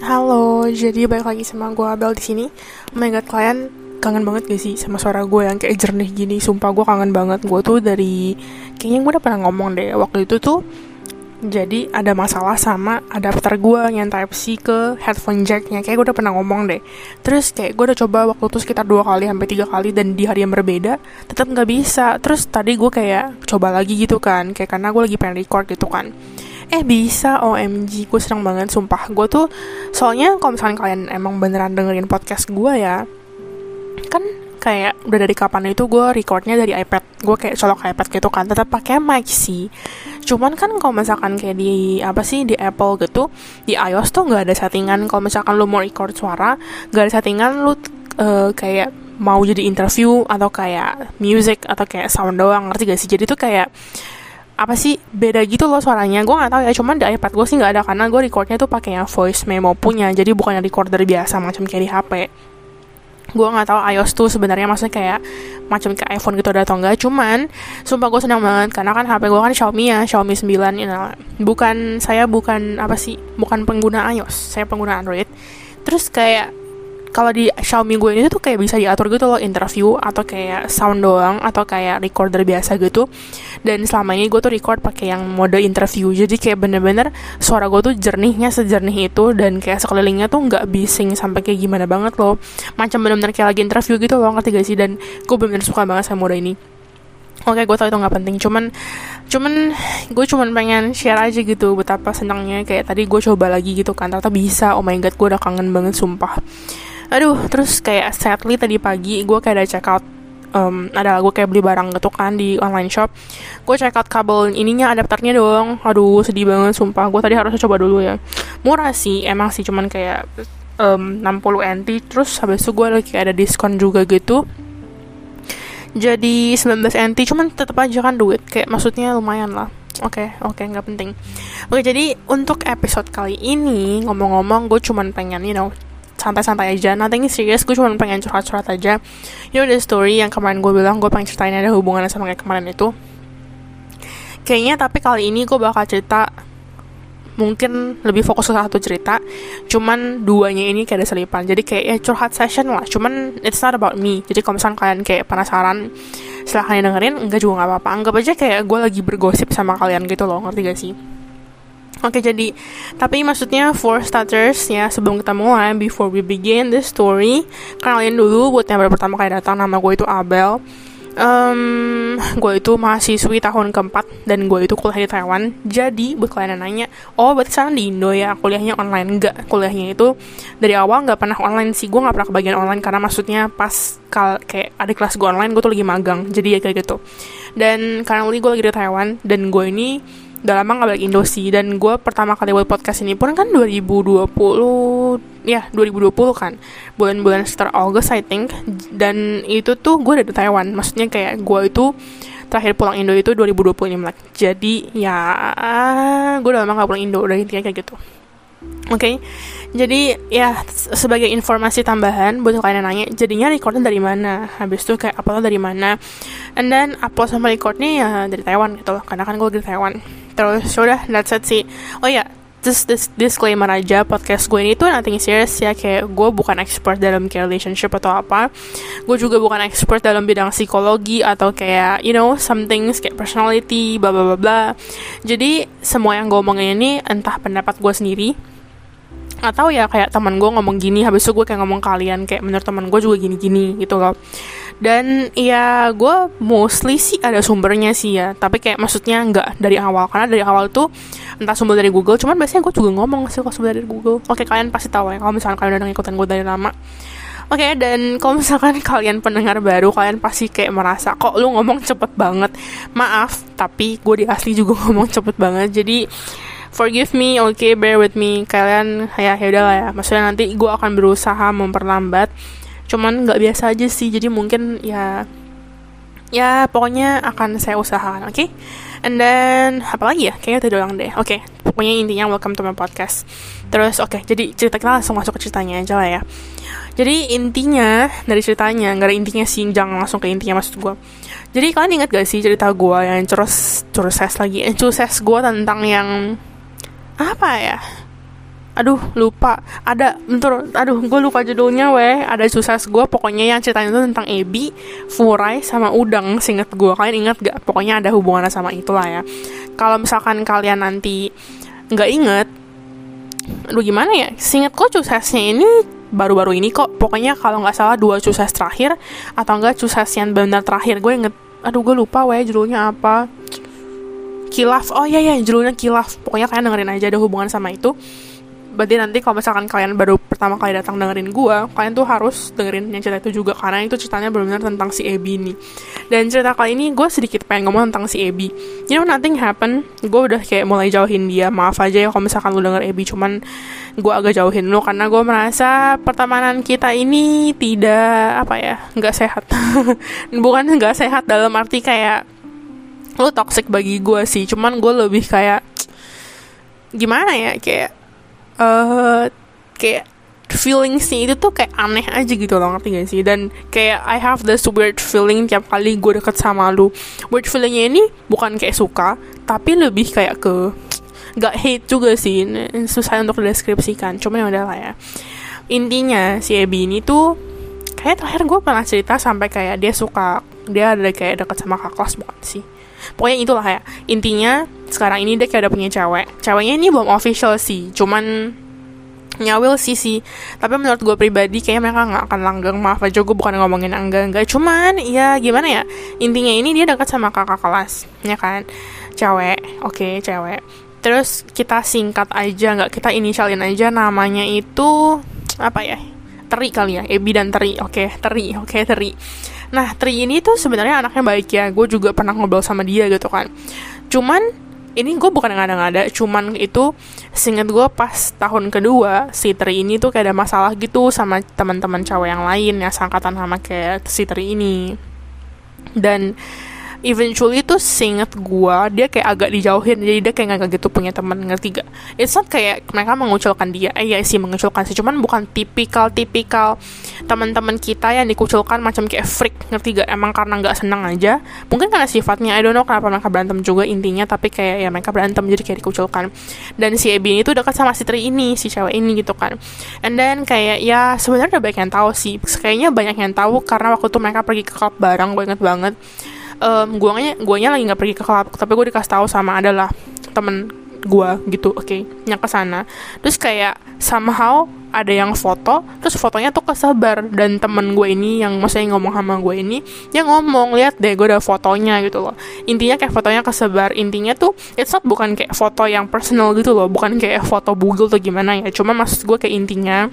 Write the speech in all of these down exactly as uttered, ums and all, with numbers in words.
Halo, jadi balik lagi sama gue Abel di sini. Oh my god, kalian kangen banget gak sih sama suara gue yang kayak jernih gini? Sumpah gue kangen banget. Gue tuh dari, kayaknya gue udah pernah ngomong deh waktu itu tuh. Jadi ada masalah sama adapter gue yang Type-C ke headphone jacknya. Kayak gue udah pernah ngomong deh. Terus kayak gue udah coba waktu itu sekitar dua kali sampai tiga kali, dan di hari yang berbeda tetap gak bisa. Terus tadi gue kayak coba lagi gitu kan, kayak karena gue lagi pengen record gitu kan. Eh bisa, O M G, gue seneng banget, sumpah. Gue tuh, soalnya kalau misalnya kalian emang beneran dengerin podcast gue ya, kan kayak udah dari kapan itu gue recordnya dari iPad. Gue kayak colok ke iPad gitu kan, tetap pakai mic sih. Cuman kan kalau misalkan kayak di, apa sih, di Apple gitu, di iOS tuh gak ada settingan. Kalau misalkan lo mau record suara, gak ada settingan lo uh, kayak mau jadi interview, atau kayak music, atau kayak sound doang, ngerti gak sih? Jadi tuh kayak apa sih, beda gitu loh suaranya. Gue nggak tahu ya, cuman di iPad gue sih nggak ada, karena gue recordnya tuh pakainya voice memo punya, jadi bukannya recorder biasa macam kayak di H P. Gue nggak tahu iOS tuh sebenarnya maksudnya kayak macam kayak iPhone gitu ada atau enggak, cuman sumpah gue senang banget karena kan H P gue kan Xiaomi ya, Xiaomi sembilan ini, bukan saya bukan apa sih bukan pengguna iOS, saya pengguna Android. Terus kayak kalau di Xiaomi gue ini tuh kayak bisa diatur gitu loh, interview atau kayak sound doang atau kayak recorder biasa gitu. Dan selama ini gue tuh record pakai yang mode interview, jadi kayak bener-bener suara gue tuh jernihnya sejernih itu, dan kayak sekelilingnya tuh nggak bising sampai kayak gimana banget loh, macam bener-bener kayak lagi interview gitu loh, ngerti gak sih? Dan gue bener-bener suka banget sama mode ini. Oke, gue tau itu nggak penting, cuman cuman gue cuman pengen share aja gitu betapa senangnya kayak tadi gue coba lagi gitu kan, ternyata bisa. Oh my god, gue udah kangen banget sumpah. Aduh, terus kayak sadly tadi pagi gue kayak ada check out, um, ada gue kayak beli barang gitu kan di online shop. Gue check out kabel ininya, adapternya dong. Aduh, sedih banget sumpah. Gue tadi harusnya coba dulu ya. Murah sih, emang sih, cuman kayak um, enam puluh N T. Terus habis itu gue lagi ada diskon juga gitu, jadi sembilan belas N T. Cuman tetap aja kan duit, kayak maksudnya lumayan lah. Oke, oke, nggak penting. Oke, jadi untuk episode kali ini, ngomong-ngomong gue cuman pengen, you know, santai-santai aja, nothing serious. Gue cuma pengen curhat-curhat aja. You know the story yang kemarin gue bilang gue pengen ceritain ada hubungannya sama kayak kemarin itu. Kayaknya tapi kali ini gue bakal cerita mungkin lebih fokus ke satu cerita, cuman duanya ini kayak ada selipan. Jadi kayak ya curhat session lah, cuman it's not about me. Jadi kalau misalkan kalian kayak penasaran, silahkan dengerin. Enggak juga gak apa-apa, anggap aja kayak gue lagi bergosip sama kalian gitu loh, ngerti gak sih? Oke, jadi, tapi maksudnya for starters ya, sebelum kita mulai, before we begin the story, kenalin dulu buat yang baru pertama kali datang, nama gue itu Abel. Um, gue itu mahasiswi tahun keempat, dan gue itu kuliah di Taiwan. Jadi buat kalian yang nanya, oh berarti sekarang di Indo ya kuliahnya online? Enggak, kuliahnya itu dari awal gak pernah online sih. Gue gak pernah kebagian online, karena maksudnya pas kal- kayak ada kelas gue online, gue tuh lagi magang, jadi ya kayak gitu. Dan currently gue lagi di Taiwan, dan gue ini udah lama gak balik Indo sih. Dan gue pertama kali buat podcast ini pun kan dua ribu dua puluh kan, bulan-bulan sekitar August I think. Dan itu tuh gue udah di Taiwan, maksudnya kayak gue itu terakhir pulang Indo itu dua ribu dua puluh ini. Jadi ya gue udah lama gak pulang Indo, udah intinya kayak gitu. Oke, okay. Jadi ya sebagai informasi tambahan buat kalian yang nanya, jadinya recordnya dari mana, habis itu kayak uploadnya dari mana, and then upload sama recordnya ya dari Taiwan gitu loh, karena kan gue dari Taiwan. Terus udah, that's it sih. Oh ya, yeah, just this disclaimer aja, podcast gue ini tuh nothing serious ya, kayak gue bukan expert dalam kayak relationship atau apa. Gue juga bukan expert dalam bidang psikologi atau kayak, you know, something kayak personality, bla bla bla. Jadi semua yang gue omongin ini entah pendapat gue sendiri, atau ya kayak teman gue ngomong gini, habis itu gue kayak ngomong kalian kayak menurut teman gue juga gini-gini gitu loh. Dan ya gue mostly sih ada sumbernya sih ya, tapi kayak maksudnya nggak dari awal, karena dari awal tuh entah sumber dari Google, cuman biasanya gue juga ngomong sih kalau sumber dari Google. Oke, kalian pasti tahu ya kalau misalkan kalian udah ngikutin gue dari lama. Oke, dan kalau misalkan kalian pendengar baru, kalian pasti kayak merasa kok lu ngomong cepet banget. Maaf, tapi gue di asli juga ngomong cepet banget, jadi forgive me, oke, okay, bear with me. Kalian ya yaudah lah ya, maksudnya nanti gue akan berusaha memperlambat, cuman nggak biasa aja sih, jadi mungkin ya ya pokoknya akan saya usahakan. Oke, okay? And then apa lagi ya, kayaknya tadi doang deh. Oke, okay, pokoknya intinya welcome to my podcast. Terus oke, okay, jadi cerita kita langsung masuk ke ceritanya aja lah ya. Jadi intinya dari ceritanya, nggak ada intinya sih, jangan langsung ke intinya maksud gue. Jadi kalian ingat gak sih cerita gue yang curus curuses lagi eh, curuses gue tentang yang apa ya, aduh lupa ada bentar, aduh gue lupa judulnya weh, ada CuSes gue pokoknya yang ceritanya itu tentang ebi, furai sama udang, seinget gue. Kalian inget gak? Pokoknya ada hubungannya sama itulah ya. Kalau misalkan kalian nanti nggak inget, aduh gimana ya, seinget gue CuSesnya ini baru-baru ini kok, pokoknya kalau nggak salah dua CuSes terakhir atau enggak CuSes yang benar terakhir, gue inget, aduh gue lupa weh judulnya apa, kilaf, oh iya ya judulnya kilaf, pokoknya kalian dengerin aja, ada hubungan sama itu. Berarti nanti kalau misalkan kalian baru pertama kali datang dengerin gue, kalian tuh harus dengerin yang cerita itu juga, karena itu ceritanya benar-benar tentang si Abby nih. Dan cerita kali ini gue sedikit pengen ngomong tentang si Abby. You know, nothing happen, gue udah kayak mulai jauhin dia, maaf aja ya kalau misalkan lu denger Abby, cuman gue agak jauhin lu karena gue merasa pertemanan kita ini tidak, apa ya, gak sehat. Bukan gak sehat dalam arti kayak lu toxic bagi gue sih, cuman gue lebih kayak gimana ya, kayak uh, kayak feelingsnya itu tuh kayak aneh aja gitu loh, ngerti gak sih? Dan kayak I have this weird feeling tiap kali gue deket sama lu. Weird feelingnya ini bukan kayak suka, tapi lebih kayak ke gak hate juga sih, susah untuk deskripsikan, cuman ya udahlah ya. Intinya si Abby ini tuh kayak terakhir gue pernah cerita sampai kayak dia suka, dia ada kayak deket sama kakak kelas banget sih. Pokoknya itulah ya, intinya sekarang ini dia kayak udah punya cewek. Ceweknya ini belum official sih, cuman nyawil sih sih. Tapi menurut gue pribadi kayaknya mereka gak akan langgeng, maaf aja gue bukan ngomongin angga-angga. Cuman ya gimana ya, intinya ini dia dekat sama kakak kelas, ya kan, cewek, oke okay, cewek. Terus kita singkat aja, gak kita inisialin aja namanya itu, apa ya, Teri kali ya, Abby dan Teri, oke okay, Teri, oke okay, Teri. Nah, Tri ini tuh sebenarnya anaknya baik ya, gue juga pernah ngobrol sama dia gitu kan. Cuman, ini gue bukan ngada-ngada, cuman itu seinget gue pas tahun kedua, si Tri ini tuh kayak ada masalah gitu sama teman-teman cowok yang lain yang seangkatan sama kayak si Tri ini. Dan eventually tuh seinget gue, dia kayak agak dijauhin, jadi dia kayak gak gitu punya teman, ngerti gak? It's not kayak mereka mengucilkan dia, eh ya sih mengucilkan sih, cuman bukan tipikal-tipikal teman-teman kita yang dikucilkan macam kayak freak, ngerti gak? Emang karena gak seneng aja, mungkin karena sifatnya, I don't know kenapa mereka berantem juga intinya, tapi kayak ya mereka berantem jadi kayak dikucilkan. Dan si Abby ini tuh dekat sama si Tri ini, si cewek ini gitu kan. And then kayak ya sebenarnya udah banyak yang tahu sih, kayaknya banyak yang tahu karena waktu itu mereka pergi ke klub bareng, gue inget banget. Um, guanya guanya lagi nggak pergi ke klub, tapi gue dikasih tahu sama adalah temen gue gitu, oke okay, yang kesana. Terus kayak somehow ada yang foto, terus fotonya tuh kesebar, dan temen gue ini yang maksudnya ngomong sama gue ini, dia ngomong lihat deh gue ada fotonya gitu loh. Intinya kayak fotonya kesebar, intinya tuh it's not bukan kayak foto yang personal gitu loh, bukan kayak foto Google atau gimana ya, cuma maksud gue kayak intinya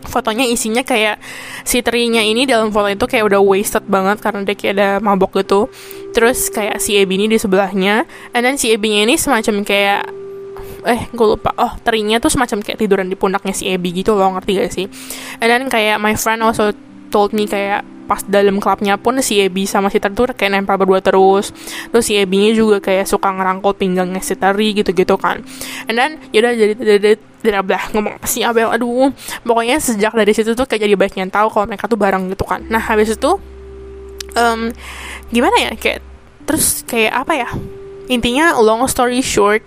fotonya isinya kayak si Trinya ini dalam foto itu kayak udah wasted banget karena dia kayak ada mabok gitu. Terus kayak si Abby ini di sebelahnya, and then si Abby-nya ini semacam kayak Eh, gue lupa, oh, Trinya tuh semacam kayak tiduran di pundaknya si Abby gitu loh, ngerti gak sih? And then kayak my friend also told me kayak pas dalam klubnya pun si Abby sama si Teri tuh kayak nempel berdua terus. Terus si Abby-nya juga kayak suka ngerangkul pinggangnya si Teri gitu-gitu kan. And then yaudah jadi tidak belah ngomong si Abel, aduh. Pokoknya sejak dari situ tuh kayak jadi banyak yang tahu kalau mereka tuh bareng gitu kan. Nah habis itu um, gimana ya, kayak terus kayak apa ya, intinya long story short,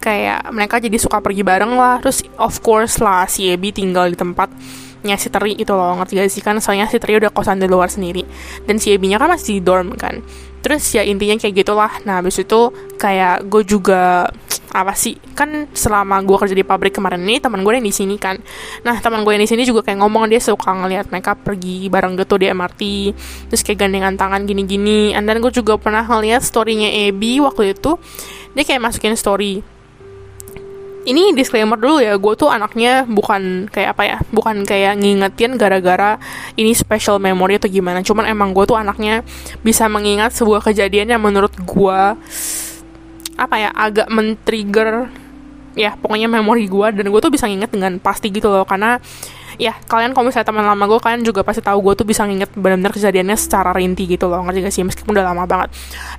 kayak mereka jadi suka pergi bareng lah. Terus of course lah si Abby tinggal di tempat nya si Teri itu loh, ngerti gak sih? Kan soalnya si Teri udah kosan di luar sendiri, dan si Abby-nya kan masih di dorm kan. Terus ya intinya kayak gitulah. Nah habis itu kayak gue juga apa sih, kan selama gue kerja di pabrik kemarin ini teman gue yang di sini kan, nah teman gue yang di sini juga kayak ngomong dia suka ngeliat mereka pergi bareng gitu di M R T, terus kayak gandengan tangan gini-gini. And then gue juga pernah ngeliat story-nya Abby waktu itu, dia kayak masukin story. Ini disclaimer dulu ya, gue tuh anaknya bukan kayak apa ya, bukan kayak ngingetin gara-gara ini special memory atau gimana. Cuman emang gue tuh anaknya bisa mengingat sebuah kejadian yang menurut gue, apa ya, agak men-trigger, ya pokoknya memori gue. Dan gue tuh bisa nginget dengan pasti gitu loh, karena ya kalian kalau misalnya teman lama gue, kalian juga pasti tahu gue tuh bisa nginget benar-benar kejadiannya secara rinci gitu loh, ngerti gak sih, meskipun udah lama banget.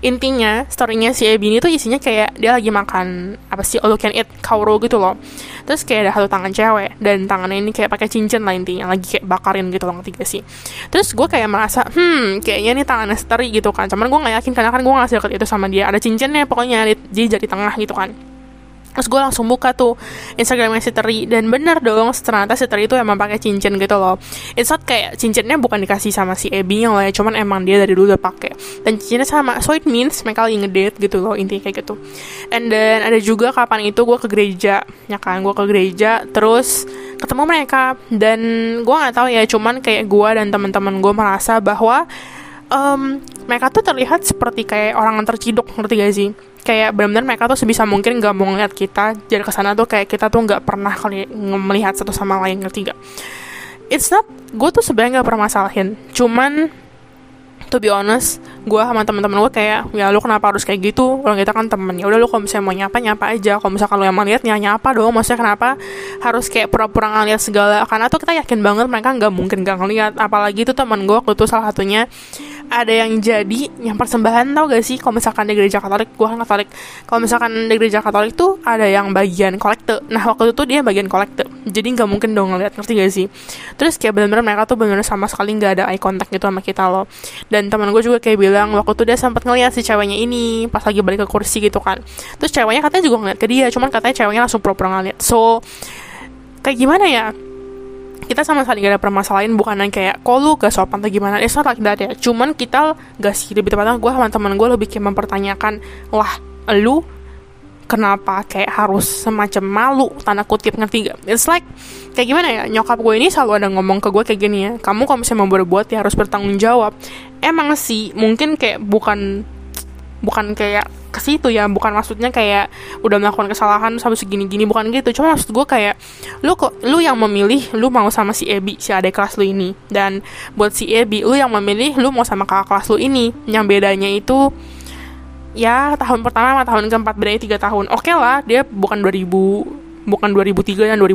Intinya storynya si Abby ini tuh isinya kayak dia lagi makan apa sih, all you can eat kauro gitu loh. Terus kayak ada satu tangan cewek, dan tangannya ini kayak pakai cincin lah, intinya lagi kayak bakarin gitu loh, ngerti gak sih? Terus gue kayak merasa hmm kayaknya ini tangannya Teri gitu kan, cuman gue nggak yakin karena kan gue nggak deket itu sama dia, ada cincinnya pokoknya di jari tengah gitu kan. Terus gue langsung buka tuh Instagramnya si Teri, dan bener dong, ternyata si Teri itu emang pakai cincin gitu loh. It's not kayak cincinnya bukan dikasih sama si Abby-nya loh ya, cuman emang dia dari dulu udah pakai. Dan cincinnya sama, so it means mereka lagi ngedate gitu loh, intinya kayak gitu. And then ada juga kapan itu gue ke gereja, ya kan, gue ke gereja, terus ketemu mereka. Dan gue gak tahu ya, cuman kayak gue dan teman-teman gue merasa bahwa um, mereka tuh terlihat seperti kayak orang terciduk, ngerti gak sih? Kayak benar-benar mereka tuh sebisa mungkin gak mau ngeliat kita. Jadi kesana tuh kayak kita tuh gak pernah kali melihat satu sama lain, ngerti gak? It's not, gue tuh sebenarnya gak pernah masalahin. Cuman, to be honest, gue sama teman-teman gue kayak, ya lu kenapa harus kayak gitu? Orang kita kan temen, ya udah lu kalau misalnya mau nyapa, nyapa aja. Kalau misalkan lu yang mau lihat, ya nyapa dong. Maksudnya kenapa harus kayak pura-pura ngeliat segala? Karena tuh kita yakin banget mereka gak mungkin gak ngeliat. Apalagi tuh teman gue, gue tuh salah satunya ada yang jadi yang persembahan, tau gak sih? Kalau misalkan di gereja Katolik, gue kan Katolik, kalau misalkan di gereja Katolik tuh ada yang bagian kolekte. Nah waktu itu tuh dia bagian kolekte, jadi gak mungkin dong ngeliat, ngerti gak sih? Terus kayak bener-bener mereka tuh bener-bener sama sekali gak ada eye contact gitu sama kita loh. Dan teman gue juga kayak bilang waktu itu dia sempat ngeliat si ceweknya ini pas lagi balik ke kursi gitu kan. Terus ceweknya katanya juga ngeliat ke dia, cuman katanya ceweknya langsung pura-pura ngeliat. So kayak gimana ya, kita sama sekali gak ada permasalahan, bukan yang kayak kok lu gak sopan atau gimana, it's not like that ya. Cuman kita gak sih, lebih tepatnya gue sama teman gue lebih kayak mempertanyakan, lah lu kenapa kayak harus semacam malu, tanda kutip, ngerti gak? It's like kayak gimana ya, nyokap gue ini selalu ada ngomong ke gue kayak gini ya, kamu kalau misalnya mau berbuat ya harus bertanggung jawab. Emang sih mungkin kayak bukan bukan kayak ke situ ya, bukan maksudnya kayak udah melakukan kesalahan sampai segini-gini, bukan gitu. Cuma maksud gue kayak lu kok lu yang memilih lu mau sama si Abby, si adik kelas lu ini, dan buat si Abby lu yang memilih lu mau sama kakak kelas lu ini. Yang bedanya itu ya tahun pertama sama tahun keempat, bedanya tiga tahun. Oke okay lah, dia bukan dua ribu, bukan dua ribu tiga dan dua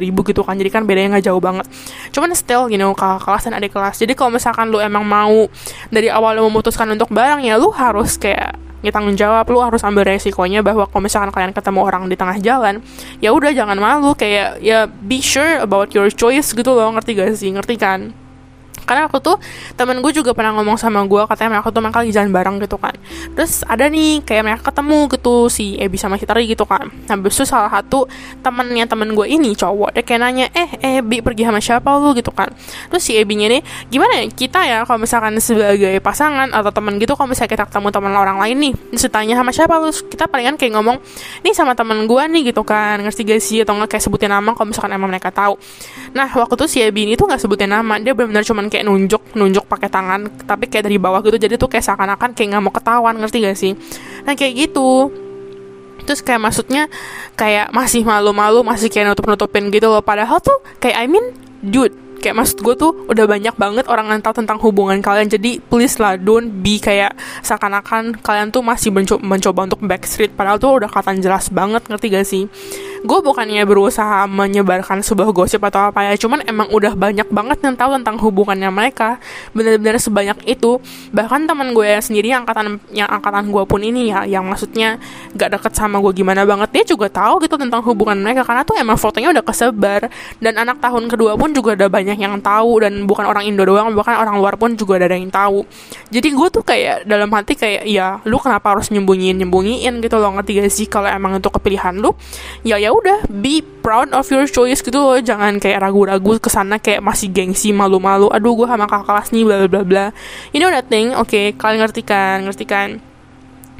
ribu gitu kan, jadi kan bedanya gak jauh banget. Cuman still you know, kakak kelas dan adik kelas. Jadi kalau misalkan lu emang mau dari awal lu memutuskan untuk bareng, ya lu harus kayak tanggung jawab, lu harus ambil resikonya bahwa kalau misalkan kalian ketemu orang di tengah jalan, ya udah jangan malu, kayak ya be sure about your choice gitu loh, ngerti gak sih? Ngerti kan? Karena aku tuh temen gue juga pernah ngomong sama gue, katanya mereka tuh mereka lagi jalan bareng gitu kan. Terus ada nih kayak mereka ketemu gitu si Abby sama si Tari gitu kan. Habis itu salah satu temennya temen gue ini cowok, dia kayak nanya, eh Abby pergi sama siapa lu gitu kan. Terus si Abby-nya nih, gimana ya kita ya kalau misalkan sebagai pasangan atau temen gitu, kalau misalnya kita ketemu temen orang lain nih, terus ditanya sama siapa lu, kita palingan kayak ngomong nih sama temen gue nih gitu kan, ngerti gak sih? Atau nggak kayak sebutin nama kalau misalkan emang mereka tahu. Nah waktu itu si Abby ini tuh nggak sebutin nama, dia benar-benar cuman kayak nunjuk nunjuk pakai tangan, tapi kayak dari bawah gitu, jadi tuh kayak seakan-akan kayak nggak mau ketahuan, ngerti gak sih? Nah kayak gitu, terus kayak maksudnya kayak masih malu-malu, masih kayak nutup-nutupin gitu loh. Padahal tuh kayak I mean dude, kayak maksud gue tuh udah banyak banget orang yang tahu tentang hubungan kalian, jadi please lah don't be kayak seakan-akan kalian tuh masih mencoba, mencoba untuk backstreet, padahal tuh udah kata jelas banget, ngerti gak sih? Gue bukannya berusaha menyebarkan sebuah gosip atau apa ya, cuman emang udah banyak banget yang tahu tentang hubungannya mereka, benar-benar sebanyak itu. Bahkan teman gue sendiri yang angkatan yang angkatan gue pun ini ya, yang maksudnya gak deket sama gue gimana banget, dia juga tahu gitu tentang hubungan mereka, karena tuh emang fotonya udah kesebar. Dan anak tahun kedua pun juga ada banyak yang tahu, dan bukan orang Indo doang, bahkan orang luar pun juga ada yang tahu. Jadi gue tuh kayak dalam hati kayak, ya lu kenapa harus nyembunyiin-nyembunyiin gitu loh, ngerti gak sih? Kalau emang itu kepilihan lu, ya ya udah, be proud of your choice gitu loh. Jangan kayak ragu-ragu kesana, kayak masih gengsi, malu-malu, aduh gue sama kakak kelas nih bla bla bla, you know that thing. Oke okay, kalian ngerti kan? Ngerti kan?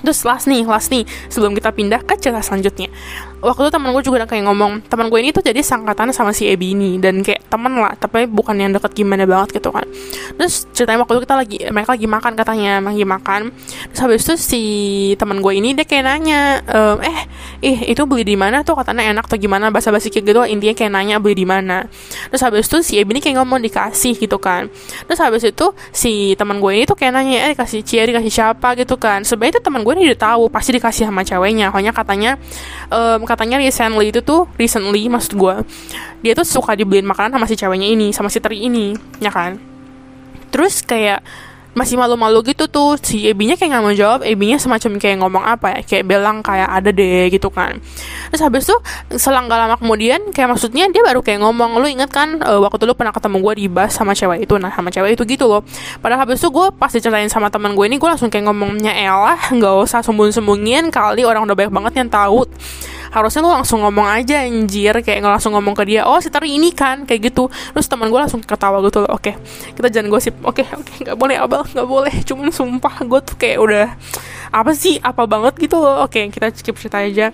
Terus last nih, last nih, sebelum kita pindah ke cerita selanjutnya, waktu itu teman gue juga kayak ngomong, teman gue ini tuh jadi sangkatan sama si Abby ini, dan kayak teman lah, tapi bukan yang deket gimana banget gitu kan. Terus ceritanya waktu itu kita lagi, mereka lagi makan katanya, lagi makan. Terus habis itu si teman gue ini dia kayak nanya, ehm, eh, ih itu beli di mana tuh, katanya enak atau gimana, basa-basi kayak gitu, intinya kayak nanya beli di mana. Terus habis itu si Abby ini kayak ngomong dikasih gitu kan. Terus habis itu si teman gue ini tuh kayak nanya, eh dikasih Cia, dikasih siapa gitu kan. Sebenarnya itu teman gue ini udah tahu pasti dikasih sama ceweknya, hanya katanya ehm, katanya recently itu tuh recently maksud gue dia tuh suka dibeliin makanan sama si ceweknya ini, sama si Teri ini ya kan. Terus kayak masih malu-malu gitu tuh si Abby-nya kayak nggak mau jawab. Abby-nya semacam kayak ngomong apa ya, kayak bilang kayak ada deh gitu kan. Terus habis tuh selang gak lama kemudian, kayak maksudnya dia baru kayak ngomong, lu inget kan uh, waktu lu pernah ketemu gue di bus sama cewek itu, nah sama cewek itu gitu loh. Padahal habis tuh gue pas diceritain sama teman gue ini, gue langsung kayak ngomongnya, elah nggak usah sembunyi-sembunyiin kali, orang udah banyak banget yang tahu. harusnya lo langsung ngomong aja anjir, kayak langsung ngomong ke dia, oh si Tari ini kan, kayak gitu. Terus teman gue langsung ketawa gitu loh, oke okay, kita jangan gosip, oke okay, oke okay, nggak boleh Abel, nggak boleh, cuman sumpah gue tuh kayak udah apa sih, apa banget gitu loh. Oke okay, kita skip cerita aja.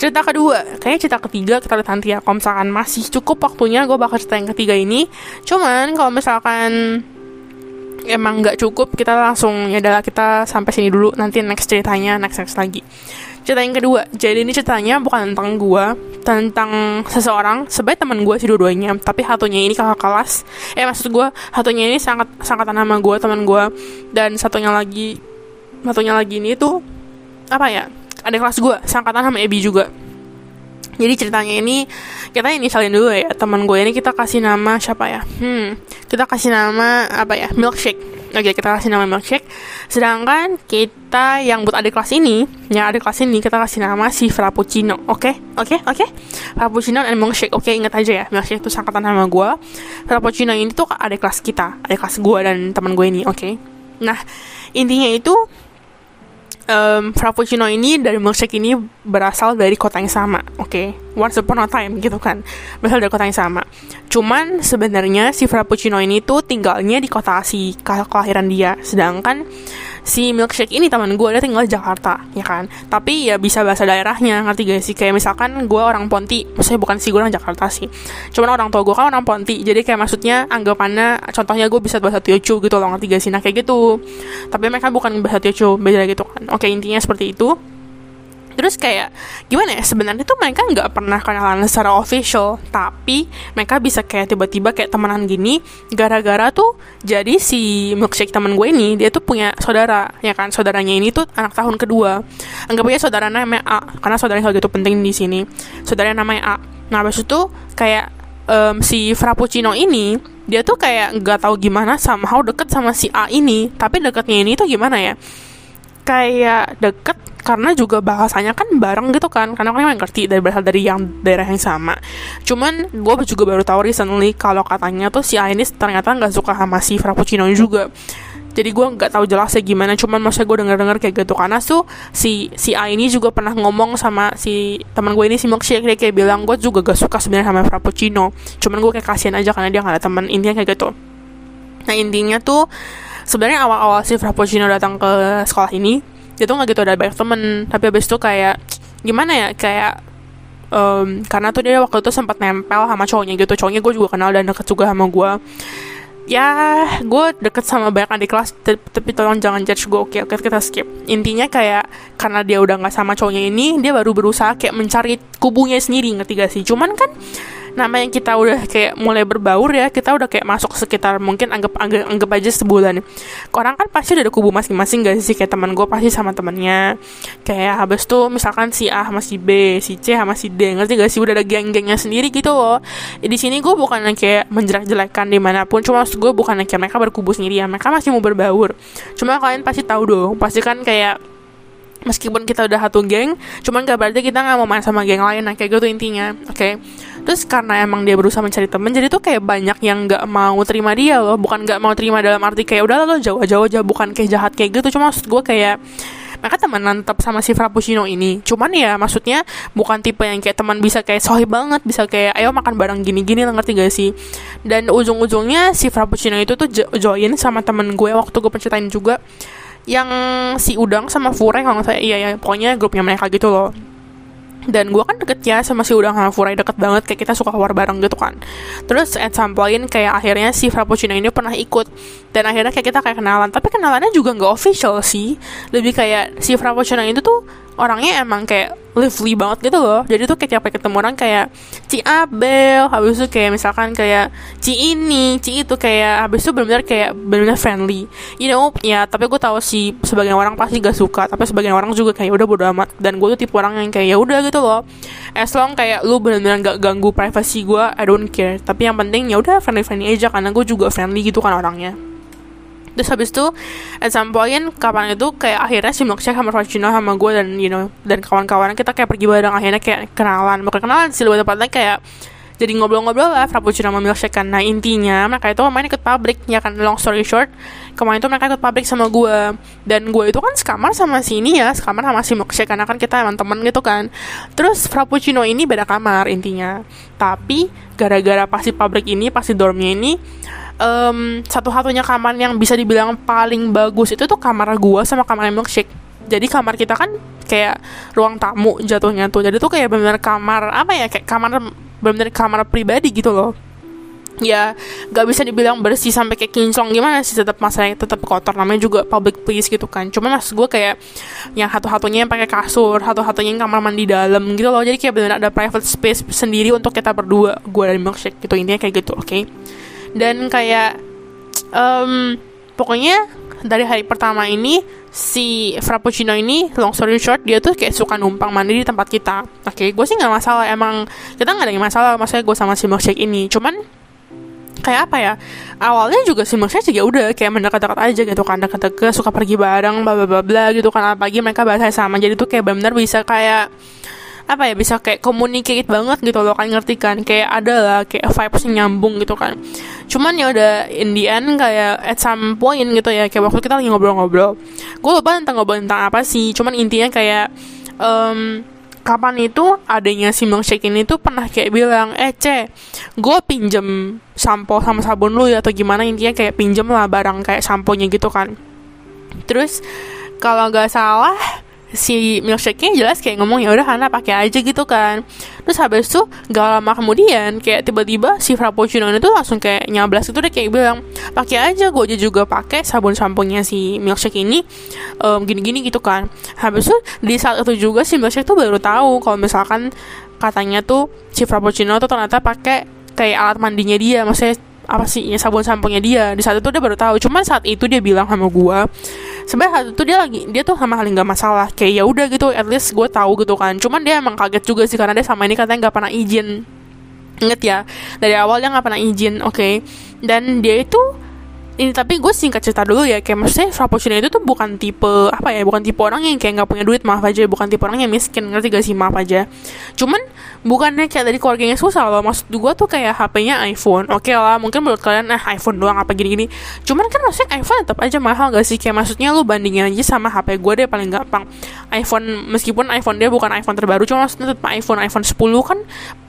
Cerita kedua, kayaknya cerita ketiga kita lihat nanti ya, kalau misalkan masih cukup waktunya gue bakal cerita yang ketiga ini. Cuman kalau misalkan emang nggak cukup, kita langsung ya adalah kita sampai sini dulu, nanti next ceritanya next next lagi. Cerita yang kedua, jadi ini ceritanya bukan tentang gue, tentang seseorang, sebenarnya teman gue sih dua-duanya, tapi satunya ini kakak kelas, eh maksud gue satunya ini sangat sangkatan nama gue, teman gue, dan satunya lagi satunya lagi ini tuh apa ya, ada kelas gue, sangkatan sama Abel juga. Jadi ceritanya ini, kita inisialin dulu ya, teman gue ini kita kasih nama siapa ya? Hmm, kita kasih nama apa ya? Milkshake. Oke, kita kasih nama Milkshake. Sedangkan kita yang buat adik kelas ini, yang adik kelas ini kita kasih nama si Frappuccino. Oke, oke, oke. Frappuccino dan Milkshake. Oke, ingat aja ya, Milkshake itu sangkatan nama gue. Frappuccino ini tuh adik kelas kita, adik kelas gue dan teman gue ini. Oke. Nah, intinya itu, Um, Frappuccino ini dari Milkshake ini berasal dari kota yang sama, oke? Okay? Once upon a time gitu kan, berasal dari kota yang sama. Cuman sebenarnya si Frappuccino ini tuh tinggalnya di kota si kelahiran dia, sedangkan si Milkshake ini teman gue dia tinggal di Jakarta, ya kan? Tapi ya bisa bahasa daerahnya, ngerti gak sih? Kayak misalkan gue orang Ponti, maksudnya bukan sih gue orang Jakarta sih, cuman orang tua gue kan orang Ponti, jadi kayak maksudnya anggapannya, contohnya gue bisa bahasa Tiocu gitu loh, ngerti gak sih? Nah kayak gitu, tapi mereka bukan bahasa Tiocu, beda gitu kan? Oke, intinya seperti itu. Terus kayak gimana ya, sebenarnya tuh mereka nggak pernah kenalan secara official, tapi mereka bisa kayak tiba-tiba kayak temenan gini gara-gara tuh, jadi si Milkshake teman gue ini dia tuh punya saudara, ya kan, saudaranya ini tuh anak tahun kedua, anggap aja saudara namanya A, karena saudaranya kalau gitu penting di sini, saudaranya namanya A. Nah abis itu kayak um, si Frappuccino ini dia tuh kayak nggak tahu gimana somehow deket sama si A ini, tapi deketnya ini tuh gimana ya, kayak deket karena juga bahasanya kan bareng gitu kan, karena kan memang ngerti dari berasal dari yang daerah yang sama. Cuman gue juga baru tahu recently kalau katanya tuh si A ini ternyata nggak suka sama si Frappuccino juga. Jadi gue nggak tahu jelasnya gimana, cuman maksudnya gue denger-denger kayak gitu, karena tuh si si A ini juga pernah ngomong sama si teman gue ini si Milkshake, dia kayak bilang gue juga gak suka sebenarnya sama Frappuccino, cuman gue kayak kasihan aja karena dia nggak ada teman, intinya kayak gitu. Nah intinya tuh sebenarnya awal-awal si Frappuccino datang ke sekolah ini, dia tuh nggak gitu ada banyak temen, tapi abis itu kayak gimana ya, kayak um, karena tuh dia waktu itu sempat nempel sama cowoknya gitu, cowoknya gue juga kenal dan deket juga sama gue. Ya, gue deket sama banyak adik kelas, tapi tolong jangan judge gue. Oke, oke kita skip. Intinya kayak karena dia udah nggak sama cowoknya ini, dia baru berusaha kayak mencari kubunya sendiri, ngerti gak sih? Cuman kan namanya kita udah kayak mulai berbaur ya, kita udah kayak masuk sekitar mungkin anggap anggap, anggap aja sebulan. Orang kan pasti udah ada kubu masing-masing gak sih, kayak teman gue pasti sama temannya, kayak habis tuh misalkan si A sama si B, si C sama si D, ngerti gak sih, udah ada geng-gengnya sendiri gitu loh. Di sini gue bukan kayak menjelek-jelekan dimanapun, cuma maksud gue bukan kayak mereka berkubu sendiri ya, mereka masih mau berbaur. Cuma kalian pasti tahu dong, pasti kan kayak meskipun kita udah satu geng, cuman gak berarti kita gak mau main sama geng lain. Nah kayak gitu intinya, oke okay? Terus karena emang dia berusaha mencari temen, jadi tuh kayak banyak yang gak mau terima dia loh. Bukan gak mau terima dalam arti kayak udah lo jauh-jauh aja, bukan kayak jahat kayak gitu, cuma maksud gue kayak mereka temenan tetap sama si Frappuccino ini, cuman ya maksudnya bukan tipe yang kayak teman bisa kayak sohib banget, bisa kayak ayo makan bareng gini-gini, ngerti gak sih? Dan ujung-ujungnya si Frappuccino itu tuh join sama temen gue waktu gue penceritain juga, yang si Udang sama Furai kalau saya iya ya, pokoknya grupnya mereka gitu loh. Dan gue kan deket ya sama si Udang sama Furai, deket banget, kayak kita suka keluar bareng gitu kan. Terus at some point kayak akhirnya si Frappuccino ini pernah ikut, dan akhirnya kayak kita kayak kenalan, tapi kenalannya juga nggak official sih, lebih kayak si Frappuccino itu tuh orangnya emang kayak lively banget gitu loh. Jadi tuh kayak tiap ketemu orang kayak Ci Abel, habis itu kayak misalkan kayak Ci ini, Ci itu, kayak habis itu benar-benar kayak benar-benar friendly, you know ya. Tapi gue tahu sih sebagian orang pasti gak suka, tapi sebagian orang juga kayak udah bodo amat, dan gue tuh tipe orang yang kayak ya udah gitu loh, as long kayak lu benar-benar gak ganggu privasi gue, I don't care, tapi yang penting ya udah friendly-friendly aja, karena gue juga friendly gitu kan orangnya. Terus habis itu at some point kapan itu kayak akhirnya si Milkshake sama Frappuccino sama gue dan you know dan kawan-kawan kita kayak pergi bareng, akhirnya kayak kenalan, bukan kenalan sih, lebih tepatnya kayak jadi ngobrol-ngobrol lah, frappuccino sama milkshake kan. Nah intinya mereka itu kemarin ikut pabrik ya kan, long story short, kemarin itu mereka ikut pabrik sama gue, dan gue itu kan sekamar sama si ini ya, sekamar sama si milkshake karena kan kita emang temen gitu kan. Terus frappuccino ini beda kamar intinya, tapi gara-gara pas di pabrik ini, pas di dormnya ini, um, satu-satunya kamar yang bisa dibilang paling bagus itu tuh kamar gue sama kamar milkshake. Jadi kamar kita kan kayak ruang tamu jatuhnya tuh, jadi tuh kayak benar-benar kamar apa ya, kayak kamar benar-benar kamar pribadi gitu loh. Ya nggak bisa dibilang bersih sampai kayak kinclong gimana sih, tetap masalahnya tetap kotor, namanya juga public place gitu kan. Cuman maksud gue kayak yang satu-satunya yang pakai kasur, satu-satunya yang kamar mandi dalam gitu loh. Jadi kayak benar-benar ada private space sendiri untuk kita berdua, gue dan milkshake gitu, intinya kayak gitu, oke? Okay? Dan kayak um, pokoknya dari hari pertama ini si frappuccino ini, long story short, dia tuh kayak suka numpang mandi di tempat kita. Oke, okay, gue sih nggak masalah, emang kita nggak ada yang masalah, maksudnya gue sama si milkshake ini. Cuman kayak apa ya, awalnya juga si milkshake juga udah kayak mendekat-dekat aja gitu kan, dekat-dekat suka pergi bareng, bla bla bla gitu kan. Apalagi mereka bahasanya sama, jadi tuh kayak benar-benar bisa kayak apa ya, bisa kayak communicate banget gitu loh kan, ngerti kan, kayak ada lah kayak vibes nyambung gitu kan. Cuman ya udah in the end kayak at some point gitu ya, kayak waktu kita lagi ngobrol-ngobrol, gue lupa tentang ngobrol tentang apa sih, cuman intinya kayak um, kapan itu adanya si milkshake ini tuh pernah kayak bilang, eh Ce, gue pinjem sampo sama sabun lu ya atau gimana, intinya kayak pinjem lah barang kayak samponya gitu kan. Terus kalau nggak salah si milkshake-nya jelas kayak ngomong ya udah Hana pakai aja gitu kan. Terus habis itu gak lama kemudian kayak tiba-tiba si frappuccino itu langsung kayak nyablas gitu deh, kayak bilang pakai aja, gue aja juga pakai sabun samponya si milkshake ini, um, gini-gini gitu kan. Habis itu di saat itu juga si milkshake tuh baru tahu kalau misalkan katanya tuh si frappuccino tuh ternyata pakai kayak alat mandinya dia, maksudnya apa sih ya, sabun samponya dia. Di saat itu dia baru tahu, cuman saat itu dia bilang sama gue sebenarnya saat itu dia lagi dia tuh sama hal nggak masalah, kayak ya udah gitu, at least gue tahu gitu kan. Cuman dia emang kaget juga sih karena dia sama ini katanya nggak pernah izin, inget ya dari awal dia nggak pernah izin, oke? Okay? Dan dia itu ini, tapi gue singkat cerita dulu ya, kayak maksudnya frappuccino itu tuh bukan tipe apa ya, bukan tipe orang yang kayak nggak punya duit, maaf aja, bukan tipe orang yang miskin, ngerti gak sih, maaf aja. Cuman bukannya kayak dari keluarganya susah loh, maksud gue tuh kayak H P-nya iPhone, oke okay lah, mungkin menurut kalian eh iPhone doang apa gini-gini, cuman kan maksudnya iPhone tetap aja mahal gak sih, kayak maksudnya lu bandingin aja sama H P gue deh, paling gampang iPhone, meskipun iPhone dia bukan iPhone terbaru, cuma maksudnya tetap iPhone iPhone sepuluh kan